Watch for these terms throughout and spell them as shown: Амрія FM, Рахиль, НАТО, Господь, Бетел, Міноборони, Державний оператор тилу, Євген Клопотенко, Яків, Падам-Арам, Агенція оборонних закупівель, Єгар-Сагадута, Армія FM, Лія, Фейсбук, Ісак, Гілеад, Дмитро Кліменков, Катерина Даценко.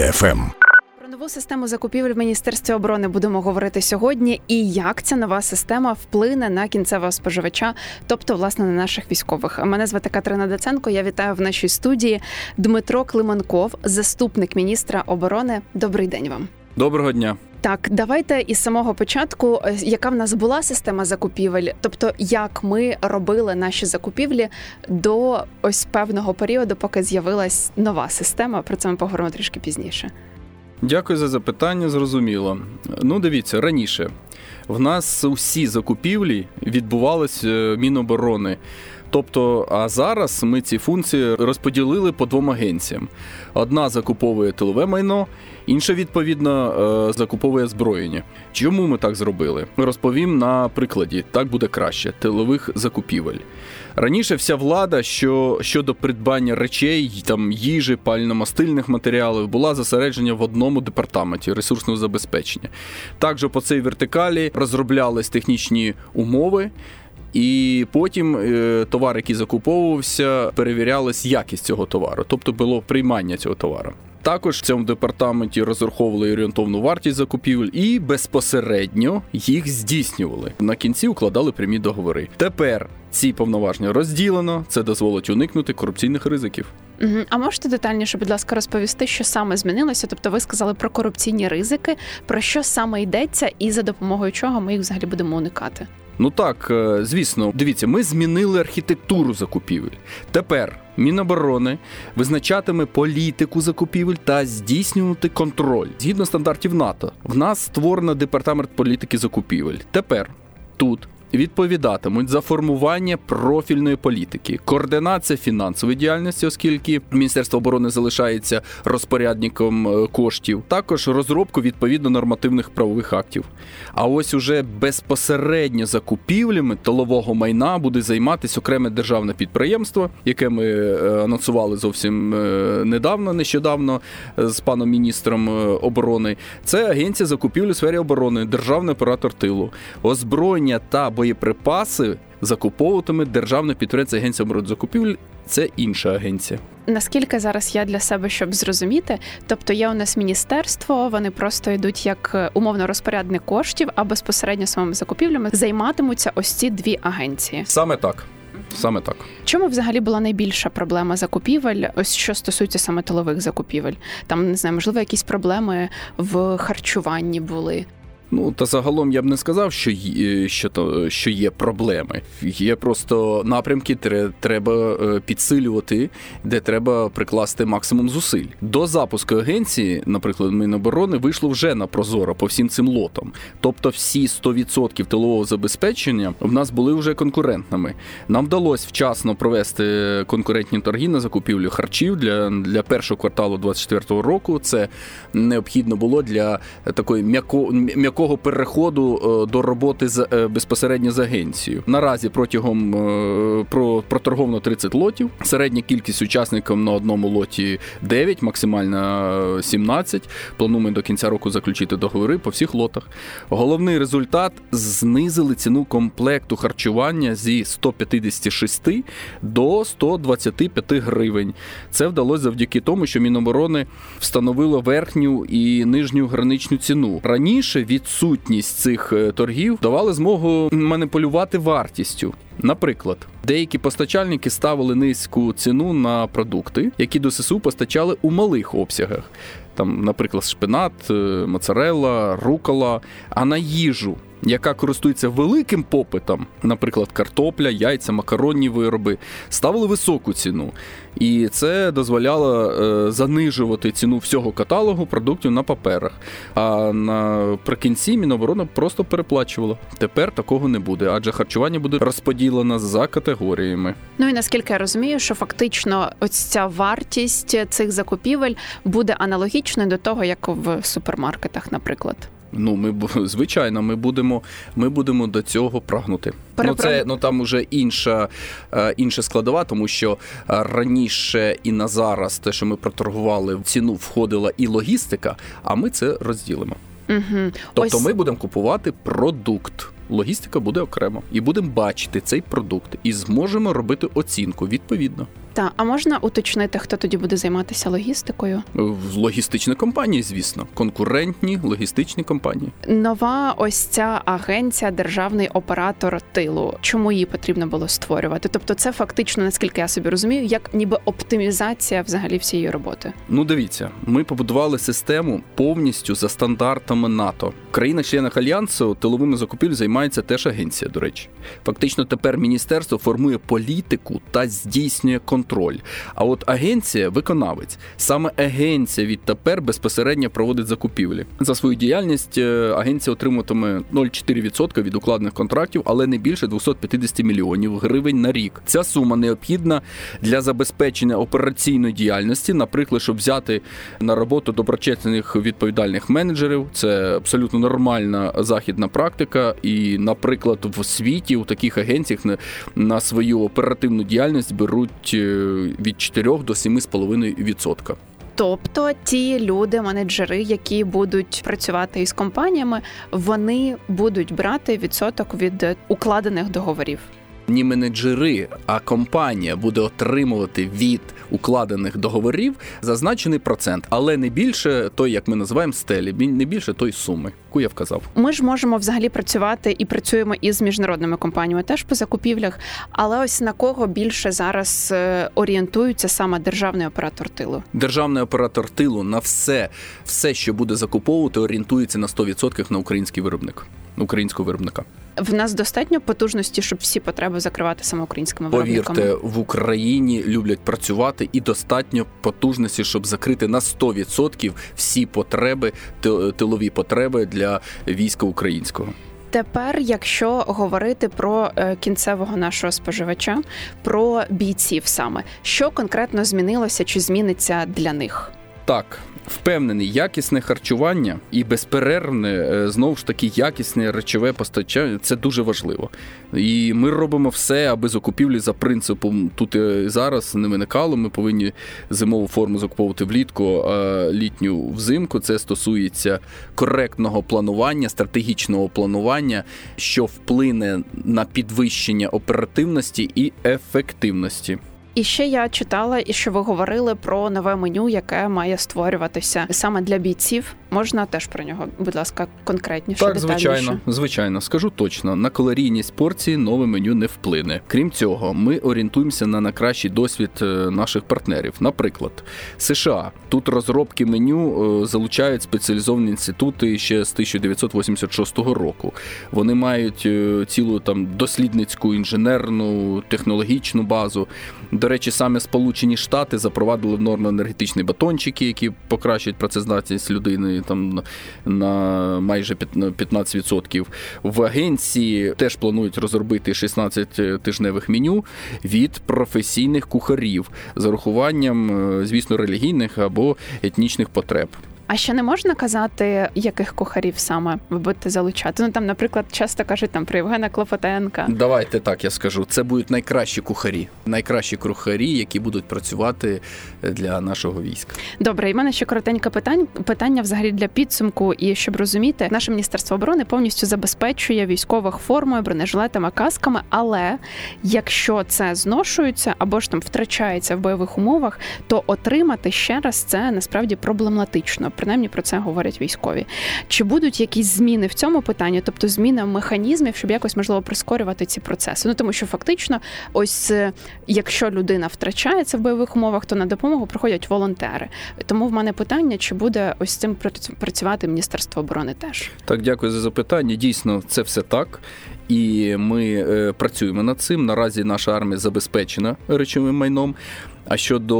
Амрія FM. Про нову систему закупівель в Міністерстві оборони будемо говорити сьогодні. І як ця нова система вплине на кінцевого споживача, тобто, власне, на наших військових. Мене звати Катерина Даценко, я вітаю в нашій студії Дмитро Кліменков, заступник міністра оборони. Добрий день вам. Доброго дня. Так, давайте із самого початку, яка в нас була система закупівель, тобто як ми робили наші закупівлі до ось певного періоду, поки з'явилась нова система, про це ми поговоримо трішки пізніше. Дякую за запитання, зрозуміло. Дивіться, раніше в нас усі закупівлі відбувались Міноборони. Тобто, а зараз ми ці функції розподілили по двом агенціям. Одна закуповує тилове майно, інша, відповідно, закуповує озброєння. Чому ми так зробили? Розповім на прикладі, так буде краще, тилових закупівель. Раніше вся влада щодо придбання речей, їжі, пальномастильних матеріалів була зосереджена в одному департаменті ресурсного забезпечення. Також по цій вертикалі розроблялись технічні умови, і потім товар, який закуповувався, перевірялась якість цього товару, тобто було приймання цього товару. Також в цьому департаменті розраховували орієнтовну вартість закупівель і безпосередньо їх здійснювали. На кінці укладали прямі договори. Тепер ці повноваження розділено, це дозволить уникнути корупційних ризиків. А можете детальніше, будь ласка, розповісти, що саме змінилося? Тобто ви сказали про корупційні ризики, про що саме йдеться і за допомогою чого ми їх взагалі будемо уникати? Так, звісно. Дивіться, ми змінили архітектуру закупівель. Тепер Міноборони визначатиме політику закупівель та здійснювати контроль. Згідно стандартів НАТО, в нас створено департамент політики закупівель. Тепер тут відповідатимуть за формування профільної політики, координація фінансової діяльності, оскільки Міністерство оборони залишається розпорядником коштів, також розробку відповідно нормативних правових актів. А ось уже безпосередньо закупівлями тилового майна буде займатися окреме державне підприємство, яке ми анонсували зовсім нещодавно з паном міністром оборони. Це Агенція закупівель у сфері оборони, Державний оператор тилу. Озброєння та боєприпаси закуповуватиме державне підприємство Агенція оборонних закупівель, це інша агенція. Наскільки зараз я для себе, щоб зрозуміти, тобто є у нас міністерство, вони просто йдуть як умовно розпорядник коштів, а безпосередньо самими закупівлями займатимуться ось ці дві агенції. Саме так. Чому взагалі була найбільша проблема закупівель, ось що стосується саме тилових закупівель? Там, не знаю, можливо, якісь проблеми в харчуванні були? Та загалом я б не сказав, що є проблеми. Є просто напрямки, треба підсилювати, де треба прикласти максимум зусиль. До запуску агенції, наприклад, Міноборони вийшло вже на прозоро по всім цим лотам. Тобто всі 100% тилового забезпечення в нас були вже конкурентними. Нам вдалося вчасно провести конкурентні торги на закупівлю харчів для першого кварталу 2024 року. Це необхідно було для такої м'якої переходу до роботи безпосередньо з агенцією. Наразі протягом проторговано 30 лотів, середня кількість учасників на одному лоті 9, максимальна 17. Плануємо до кінця року заключити договори по всіх лотах. Головний результат – знизили ціну комплекту харчування зі 156 до 125 гривень. Це вдалося завдяки тому, що Міноборони встановило верхню і нижню граничну ціну. Раніше відсутність цих торгів давали змогу маніпулювати вартістю. Наприклад, деякі постачальники ставили низьку ціну на продукти, які до ССУ постачали у малих обсягах. Наприклад, шпинат, моцарелла, рукола, а на їжу, яка користується великим попитом, наприклад, картопля, яйця, макаронні вироби, ставили високу ціну. І це дозволяло занижувати ціну всього каталогу продуктів на паперах. А наприкінці Міноборона просто переплачувала. Тепер такого не буде, адже харчування буде розподілено за категоріями. І наскільки я розумію, що фактично ось ця вартість цих закупівель буде аналогічною до того, як в супермаркетах, наприклад. Ми будемо до цього прагнути. Там уже інша складова, тому що раніше і на зараз те, що ми проторгували, в ціну входила і логістика, а ми це розділимо. Угу. Тобто ми будемо купувати продукт. Логістика буде окремо. І будемо бачити цей продукт. І зможемо робити оцінку відповідно. Та, а можна уточнити, хто тоді буде займатися логістикою? Логістичні компанії, звісно. Конкурентні логістичні компанії. Нова ось ця агенція «Державний оператор тилу». Чому її потрібно було створювати? Тобто це фактично, наскільки я собі розумію, як ніби оптимізація взагалі всієї роботи. Ну, дивіться, ми побудували систему повністю за стандартами НАТО. В країнах-членах Альянсу тиловими закупівлями займається теж агенція, до речі. Фактично тепер міністерство формує політику та здійснює контроль. А от агенція – виконавець. Саме агенція відтепер безпосередньо проводить закупівлі. За свою діяльність агенція отримуватиме 0,4% від укладених контрактів, але не більше 250 мільйонів гривень на рік. Ця сума необхідна для забезпечення операційної діяльності, наприклад, щоб взяти на роботу доброчесних відповідальних менеджерів. Це абсолютно нормальна західна практика. І, наприклад, в світі у таких агенціях на свою оперативну діяльність беруть від 4 до 7,5%. Тобто ті люди, менеджери, які будуть працювати із компаніями, вони будуть брати відсоток від укладених договорів. Ні менеджери, а компанія буде отримувати від укладених договорів зазначений процент, але не більше той, як ми називаємо, стелі, не більше той суми, яку я вказав. Ми ж можемо взагалі працювати і працюємо із міжнародними компаніями теж по закупівлях, але ось на кого більше зараз орієнтується саме державний оператор тилу? Державний оператор тилу на все, що буде закуповувати, орієнтується на 100% на український виробник, українського виробника. В нас достатньо потужності, щоб всі потреби закривати саме українськими виробниками? Повірте, в Україні люблять працювати і достатньо потужності, щоб закрити на 100% всі потреби, тилові потреби для війська українського. Тепер, якщо говорити про кінцевого нашого споживача, про бійців саме, що конкретно змінилося чи зміниться для них? Так, впевнене якісне харчування і безперервне, знову ж таки, якісне речове постачання – це дуже важливо. І ми робимо все, аби закупівлі за принципом тут і зараз не виникало. Ми повинні зимову форму закуповувати влітку, а літню взимку. Це стосується коректного планування, стратегічного планування, що вплине на підвищення оперативності і ефективності. І ще я читала, що ви говорили про нове меню, яке має створюватися саме для бійців. Можна теж про нього, будь ласка, конкретніше, детальніше? Так, звичайно. Скажу точно, на калорійність порції нове меню не вплине. Крім цього, ми орієнтуємося на найкращий досвід наших партнерів. Наприклад, США. Тут розробки меню залучають спеціалізовані інститути ще з 1986 року. Вони мають цілу там дослідницьку, інженерну, технологічну базу. До речі, саме Сполучені Штати запровадили в норму енергетичні батончики, які покращують працездатність людини там на майже 15%. В агенції теж планують розробити 16-тижневих меню від професійних кухарів з урахуванням, звісно, релігійних або етнічних потреб. А ще не можна казати, яких кухарів саме ви будете залучати? Ну, там, наприклад, часто кажуть там про Євгена Клопотенка. Давайте так я скажу. Це будуть найкращі кухарі. Найкращі кухарі, які будуть працювати для нашого війська. Добре, і в мене ще коротеньке питання взагалі для підсумку. І щоб розуміти, наше Міністерство оборони повністю забезпечує військових формою, бронежилетами, касками, але якщо це зношується або ж там втрачається в бойових умовах, то отримати ще раз це насправді проблематично. Принаймні про це говорять військові. Чи будуть якісь зміни в цьому питанні, тобто зміна механізмів, щоб якось, можливо, прискорювати ці процеси? Ну, тому що фактично, ось якщо людина втрачається в бойових умовах, то на допомогу приходять волонтери. Тому в мене питання, чи буде ось цим працювати Міністерство оборони теж? Так, дякую за запитання. Дійсно, це все так. І ми працюємо над цим. Наразі наша армія забезпечена речовим майном. А щодо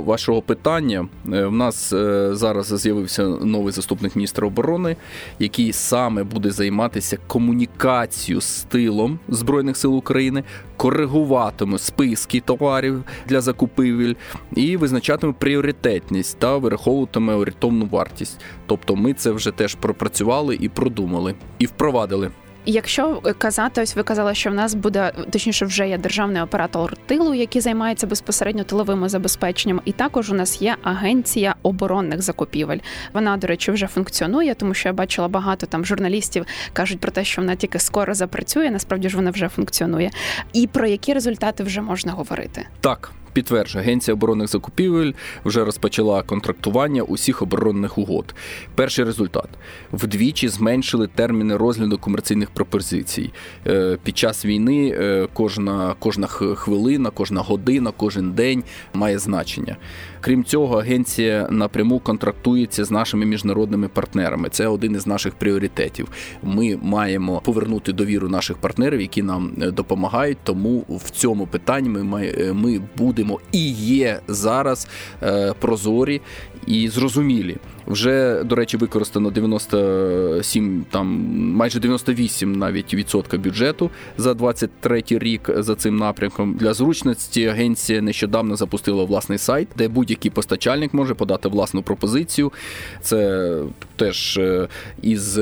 вашого питання, в нас зараз з'явився новий заступник міністра оборони, який саме буде займатися комунікацією з тилом Збройних сил України, коригуватиме списки товарів для закупівель і визначатиме пріоритетність та вираховуватиме орієнтовну вартість. Тобто ми це вже теж пропрацювали і продумали, і впровадили. Якщо казати, ось ви казали, що в нас буде, точніше вже є державний оператор тилу, який займається безпосередньо тиловим забезпеченням, і також у нас є агенція оборонних закупівель. Вона, до речі, вже функціонує, тому що я бачила багато там журналістів кажуть про те, що вона тільки скоро запрацює, насправді ж вона вже функціонує. І про які результати вже можна говорити? Так, підтверджує, Агенція оборонних закупівель вже розпочала контрактування усіх оборонних угод. Перший результат. Вдвічі зменшили терміни розгляду комерційних пропозицій. Під час війни кожна хвилина, кожна година, кожен день має значення. Крім цього, агенція напряму контрактується з нашими міжнародними партнерами. Це один із наших пріоритетів. Ми маємо повернути довіру наших партнерів, які нам допомагають, тому в цьому питанні ми будемо і є зараз прозорі і зрозумілі. Вже, до речі, використано 97, майже 98 навіть відсотка бюджету за 2023 рік за цим напрямком. Для зручності агенція нещодавно запустила власний сайт, де будь-який постачальник може подати власну пропозицію. Це теж із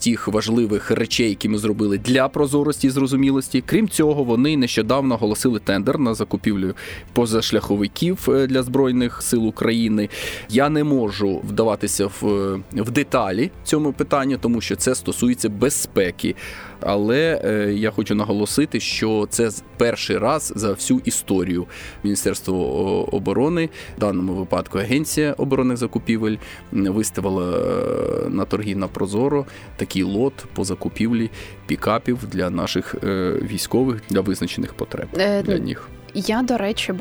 тих важливих речей, які ми зробили для прозорості і зрозумілості. Крім цього, вони нещодавно оголосили тендер на закупівлю позашляховиків для Збройних сил України. Я не можу вдаватися в деталі цьому питанню, тому що це стосується безпеки. Але я хочу наголосити, що це перший раз за всю історію Міністерства оборони, в даному випадку Агенція оборонних закупівель, виставила на торги на Прозоро такий лот по закупівлі пікапів для наших військових, для визначених потреб для них. Я, до речі,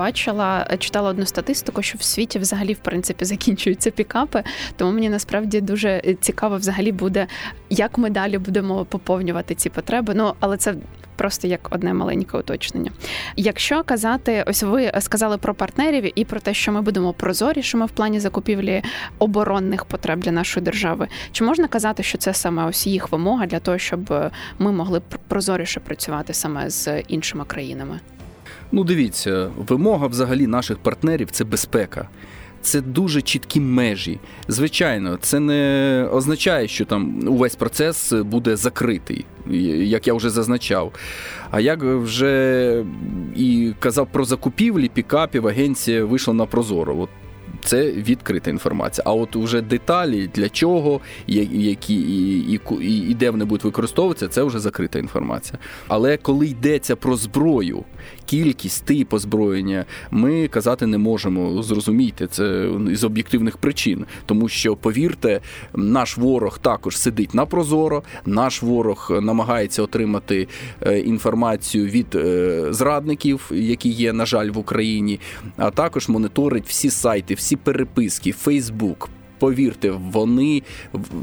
читала одну статистику, що в світі взагалі, в принципі, закінчуються пікапи, тому мені насправді дуже цікаво взагалі буде, як ми далі будемо поповнювати ці потреби, але це просто як одне маленьке уточнення. Якщо казати, ось ви сказали про партнерів і про те, що ми будемо прозорішими в плані закупівлі оборонних потреб для нашої держави, чи можна казати, що це саме ось їх вимога для того, щоб ми могли прозоріше працювати саме з іншими країнами? Дивіться, вимога взагалі наших партнерів – це безпека. Це дуже чіткі межі. Звичайно, це не означає, що увесь процес буде закритий, як я вже зазначав. А як вже і казав про закупівлі пікапів, агенція вийшла на Прозоро. Це відкрита інформація. А от уже деталі, для чого, які і де вони будуть використовуватися, це вже закрита інформація. Але коли йдеться про зброю, кількість, тип озброєння, ми казати не можемо, зрозумійте, це з об'єктивних причин. Тому що, повірте, наш ворог також сидить на Прозоро, наш ворог намагається отримати інформацію від зрадників, які є, на жаль, в Україні, а також моніторить всі сайти, всі переписки, Фейсбук. Повірте, вони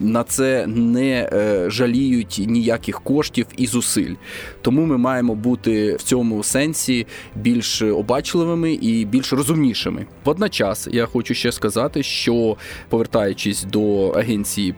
на це не жаліють ніяких коштів і зусиль. Тому ми маємо бути в цьому сенсі більш обачливими і більш розумнішими. Водночас я хочу ще сказати, що, повертаючись до агенції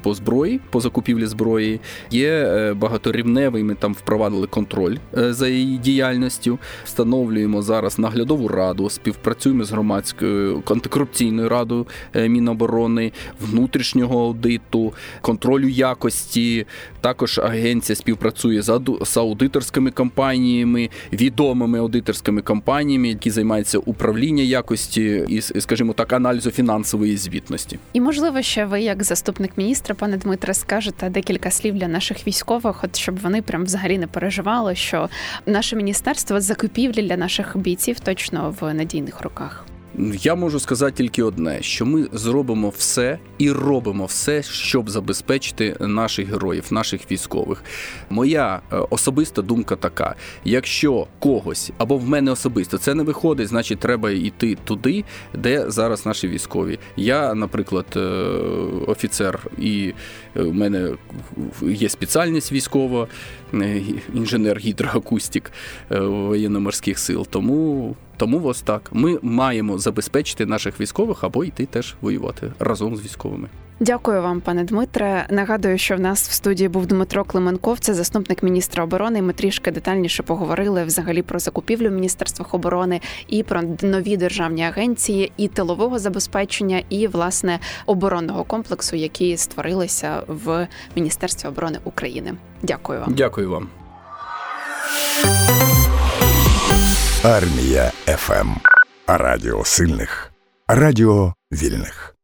по закупівлі зброї, є багаторівневий, ми там впровадили контроль за її діяльністю. Встановлюємо зараз наглядову раду, співпрацюємо з громадською антикорупційною радою Міноборони, внутрішнього аудиту, контролю якості. Також агенція співпрацює з аудиторськими компаніями, відомими аудиторськими компаніями, які займаються управлінням якості і, скажімо так, аналізу фінансової звітності. І, можливо, ще ви, як заступник міністра, пане Дмитре, скажете декілька слів для наших військових, от щоб вони прям взагалі не переживали, що наше міністерство закупівлі для наших бійців точно в надійних руках. Я можу сказати тільки одне, що ми зробимо все і робимо все, щоб забезпечити наших героїв, наших військових. Моя особиста думка така, якщо когось, або в мене особисто, це не виходить, значить треба йти туди, де зараз наші військові. Я, наприклад, офіцер, і в мене є спеціальність військова, інженер гідроакустик воєнно-морських сил, тому ось так. Ми маємо забезпечити наших військових або йти теж воювати разом з військовими. Дякую вам, пане Дмитре. Нагадую, що в нас в студії був Дмитро Кліменков, це заступник міністра оборони. Ми трішки детальніше поговорили взагалі про закупівлю в міністерствах оборони і про нові державні агенції, і тилового забезпечення, і, власне, оборонного комплексу, які створилися в Міністерстві оборони України. Дякую вам. Дякую вам. Армія FM. Радіо сильних. Радіо вільних.